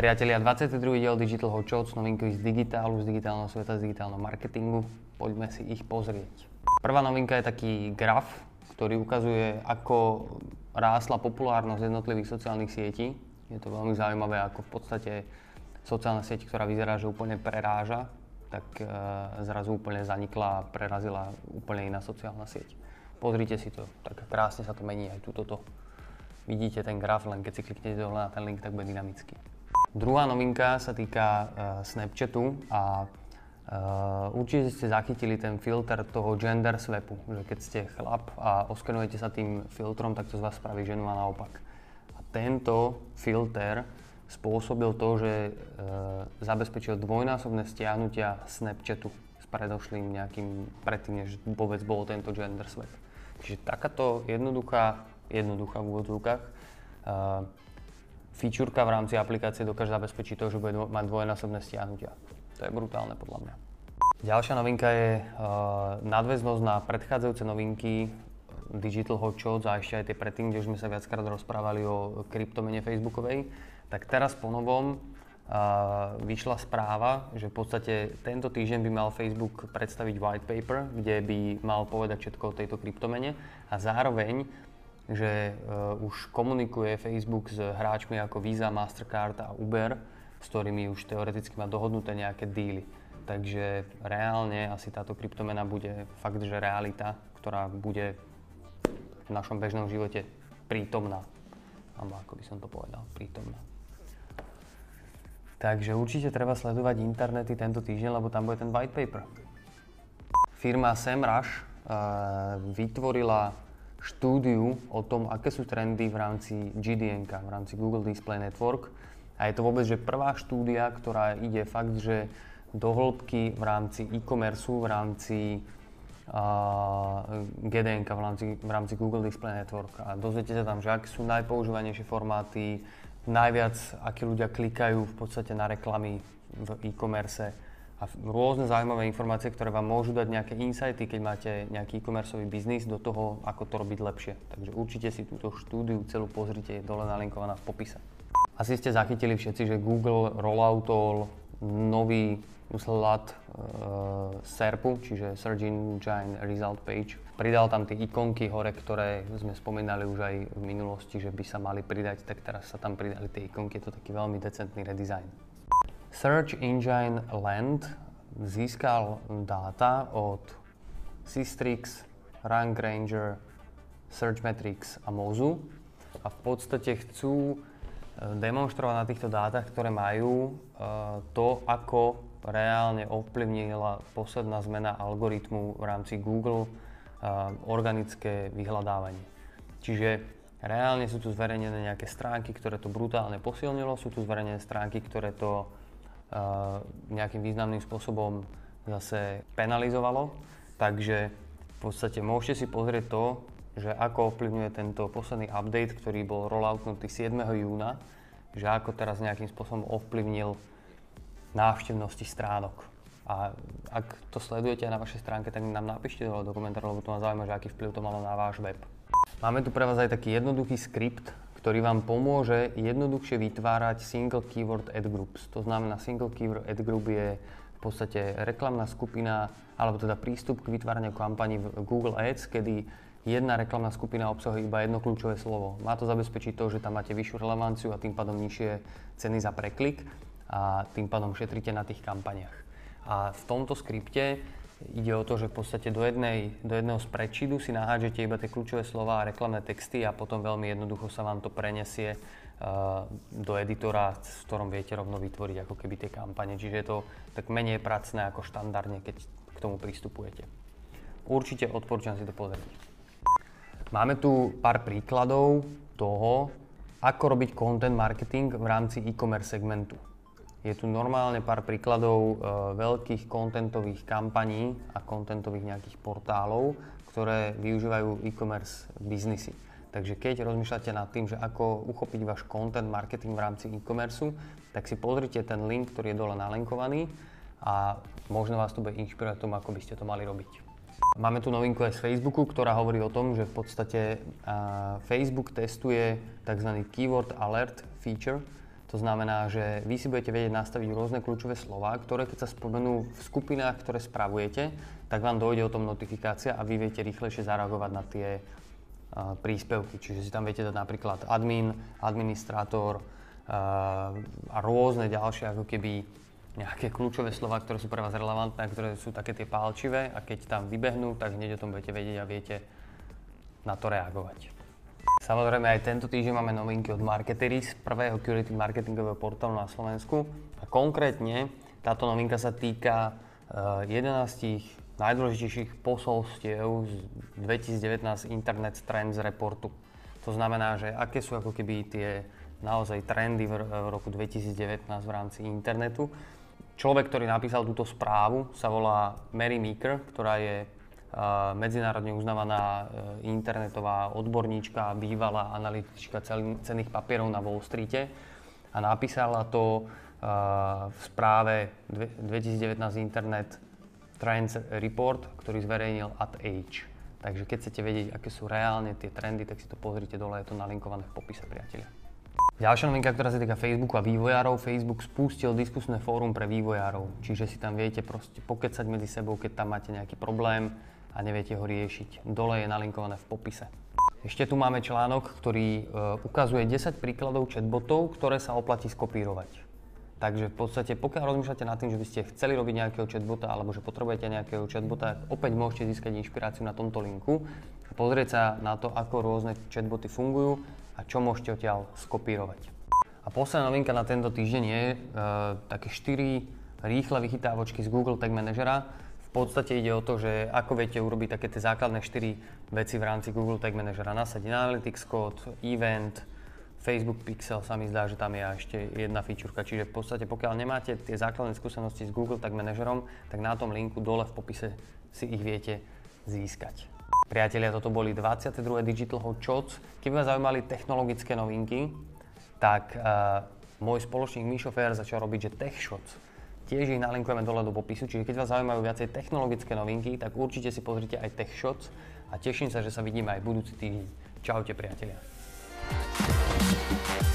Priatelia, 22. diel Digital Hot Shots, novinky z digitálu, z digitálneho sveta, z digitálneho marketingu. Poďme si ich pozrieť. Prvá novinka je taký graf, ktorý ukazuje, ako rástla populárnosť jednotlivých sociálnych sietí. Je to veľmi zaujímavé, ako v podstate sociálna sieť, ktorá vyzerá, že úplne preráža, tak zrazu úplne zanikla a prerazila úplne iná sociálna sieť. Pozrite si to, tak krásne sa to mení aj tuto. Vidíte ten graf, len keď si kliknete dole na ten link, tak bude dynamický. Druhá novinka sa týka Snapchatu a určite ste zachytili ten filter toho gender swapu, že keď ste chlap a oskenujete sa tým filtrom, tak to z vás spraví ženu a naopak. A tento filter spôsobil to, že zabezpečil dvojnásobné stiahnutia Snapchatu s predošlým nejakým, predtým než vôbec bol tento gender swap. Čiže takáto jednoduchá v úvodzovkách, featureka v rámci aplikácie dokáže zabezpečiť to, že bude mať dvojnásobné stiahnutia. To je brutálne podľa mňa. Ďalšia novinka je nadväznosť na predchádzajúce novinky Digital Hot Shots a ešte aj tie predtým, kde už sme sa viackrát rozprávali o kryptomene Facebookovej. Tak teraz ponovom vyšla správa, že v podstate tento týždeň by mal Facebook predstaviť white paper, kde by mal povedať všetko o tejto kryptomene a zároveň že už komunikuje Facebook s hráčmi ako Visa, Mastercard a Uber, s ktorými už teoreticky má dohodnuté nejaké díly. Takže reálne asi táto kryptomena bude fakt, že realita, ktorá bude v našom bežnom živote prítomná. Alebo ako by som to povedal, prítomná. Takže určite treba sledovať internety tento týždeň, lebo tam bude ten white paper. Firma Semrush vytvorila štúdiu o tom, aké sú trendy v rámci GDN-ka, v rámci Google Display Network. A je to vôbec, že prvá štúdia, ktorá ide fakt, že do hĺbky v rámci e-commerceu, v rámci GDN-ka, v rámci Google Display Network. A dozviete sa tam, že aké sú najpoužívanejšie formáty, najviac, akí ľudia klikajú v podstate na reklamy v e-commerce a rôzne zaujímavé informácie, ktoré vám môžu dať nejaké insighty, keď máte nejaký e-commerceový biznis do toho, ako to robiť lepšie. Takže určite si túto štúdiu celú pozrite, je dole nalinkovaná v popise. Asi ste zachytili všetci, že Google rolloutol nový slad SERPu, čiže Search Engine Result Page. Pridal tam tie ikonky hore, ktoré sme spomínali už aj v minulosti, že by sa mali pridať, tak teraz sa tam pridali tie ikonky, je to taký veľmi decentný redesign. Search Engine Land získal dáta od Sistrix, Rank Ranger, Searchmetrics a Mozu a v podstate chcú demonstrovať na týchto dátach, ktoré majú to, ako reálne ovplyvnila posledná zmena algoritmu v rámci Google organické vyhľadávanie. Čiže reálne sú tu zverejnené nejaké stránky, ktoré to brutálne posilnilo, sú tu zverejnené stránky, ktoré to nejakým významným spôsobom zase penalizovalo. Takže v podstate môžete si pozrieť to, že ako ovplyvňuje tento posledný update, ktorý bol rolloutnutý 7. júna, že ako teraz nejakým spôsobom ovplyvnil návštevnosti stránok. A ak to sledujete aj na vašej stránke, tak nám napíšte do komentárov, lebo to ma zaujíma, že aký vplyv to malo na váš web. Máme tu pre vás aj taký jednoduchý skript, ktorý vám pomôže jednoduchšie vytvárať Single Keyword Ad Groups. To znamená, Single Keyword Ad Group je v podstate reklamná skupina, alebo teda prístup k vytváraniu kampaní v Google Ads, kedy jedna reklamná skupina obsahuje iba jedno kľúčové slovo. Má to zabezpečiť to, že tam máte vyššiu relevanciu a tým pádom nižšie ceny za preklik a tým pádom šetríte na tých kampaniach. A v tomto skripte ide o to, že v podstate do jedného spreadsheetu si nahádžete iba tie kľúčové slova a reklamné texty a potom veľmi jednoducho sa vám to prenesie do editora, s ktorom viete rovno vytvoriť ako keby tie kampane. Čiže je to tak menej pracné ako štandardne, keď k tomu pristupujete. Určite odporúčam si to pozrieť. Máme tu pár príkladov toho, ako robiť content marketing v rámci e-commerce segmentu. Je tu normálne pár príkladov veľkých kontentových kampaní a kontentových nejakých portálov, ktoré využívajú e-commerce biznisy. Takže keď rozmýšľate nad tým, že ako uchopiť váš content marketing v rámci e-commerceu, tak si pozrite ten link, ktorý je dole nalinkovaný a možno vás to bude inšpirovať tomu, ako by ste to mali robiť. Máme tu novinku aj z Facebooku, ktorá hovorí o tom, že v podstate Facebook testuje tzv. Keyword Alert feature, To znamená, že vy si budete vedieť nastaviť rôzne kľúčové slová, ktoré keď sa spomenú v skupinách, ktoré spravujete, tak vám dojde o tom notifikácia a vy viete rýchlejšie zareagovať na tie príspevky. Čiže si tam viete dať napríklad admin, administrátor a rôzne ďalšie ako keby nejaké kľúčové slová, ktoré sú pre vás relevantné, ktoré sú také tie pálčivé a keď tam vybehnú, tak hneď o tom budete vedieť a viete na to reagovať. Samozrejme aj tento týždeň máme novinky od Marketeris, prvého curated marketingového portálu na Slovensku. A konkrétne táto novinka sa týka 11 najdôležitejších posolstiev z 2019 Internet Trends reportu. To znamená, že aké sú ako keby tie naozaj trendy v roku 2019 v rámci internetu. Človek, ktorý napísal túto správu, sa volá Mary Meeker, ktorá je medzinárodne uznávaná internetová odborníčka, bývalá analytička cenných papierov na Wall Streete a napísala to v správe 2019 Internet Trends Report, ktorý zverejnil Ad Age. Takže keď chcete vedieť, aké sú reálne tie trendy, tak si to pozrite dole, je to nalinkované v popise, priatelia. Ďalšia novinka, ktorá sa týka Facebooku a vývojárov, Facebook spustil diskusné fórum pre vývojárov, čiže si tam viete proste pokecať medzi sebou, keď tam máte nejaký problém a neviete ho riešiť. Dole je nalinkované v popise. Ešte tu máme článok, ktorý ukazuje 10 príkladov chatbotov, ktoré sa oplatí skopírovať. Takže v podstate, pokiaľ rozmýšľate nad tým, že by ste chceli robiť nejakého chatbota alebo že potrebujete nejakého chatbota, opäť môžete získať inšpiráciu na tomto linku a pozrieť sa na to, ako rôzne chatboty fungujú a čo môžete odtiaľ skopírovať. A posledná novinka na tento týždeň je také 4 rýchle vychytávočky z Google Tag Managera. V podstate ide o to, že ako viete urobiť také tie základné 4 veci v rámci Google Tag Managera. Nasadiť Analytics kód, event, Facebook Pixel, sa mi zdá, že tam je ešte jedna fičúrka. Čiže v podstate, pokiaľ nemáte tie základné skúsenosti s Google Tag Managerom, tak na tom linku dole v popise si ich viete získať. Priatelia, toto boli 22. Digital Hot Shots. Keby vás zaujímali technologické novinky, tak môj spoločník Mišo Fair začal robiť, že Tech Shots. Tiež ich nalinkujeme dole do popisu, čiže keď vás zaujímajú viacej technologické novinky, tak určite si pozrite aj Tech Shots a teším sa, že sa vidíme aj budúci týždeň. Čaute, priatelia. We'll be right back.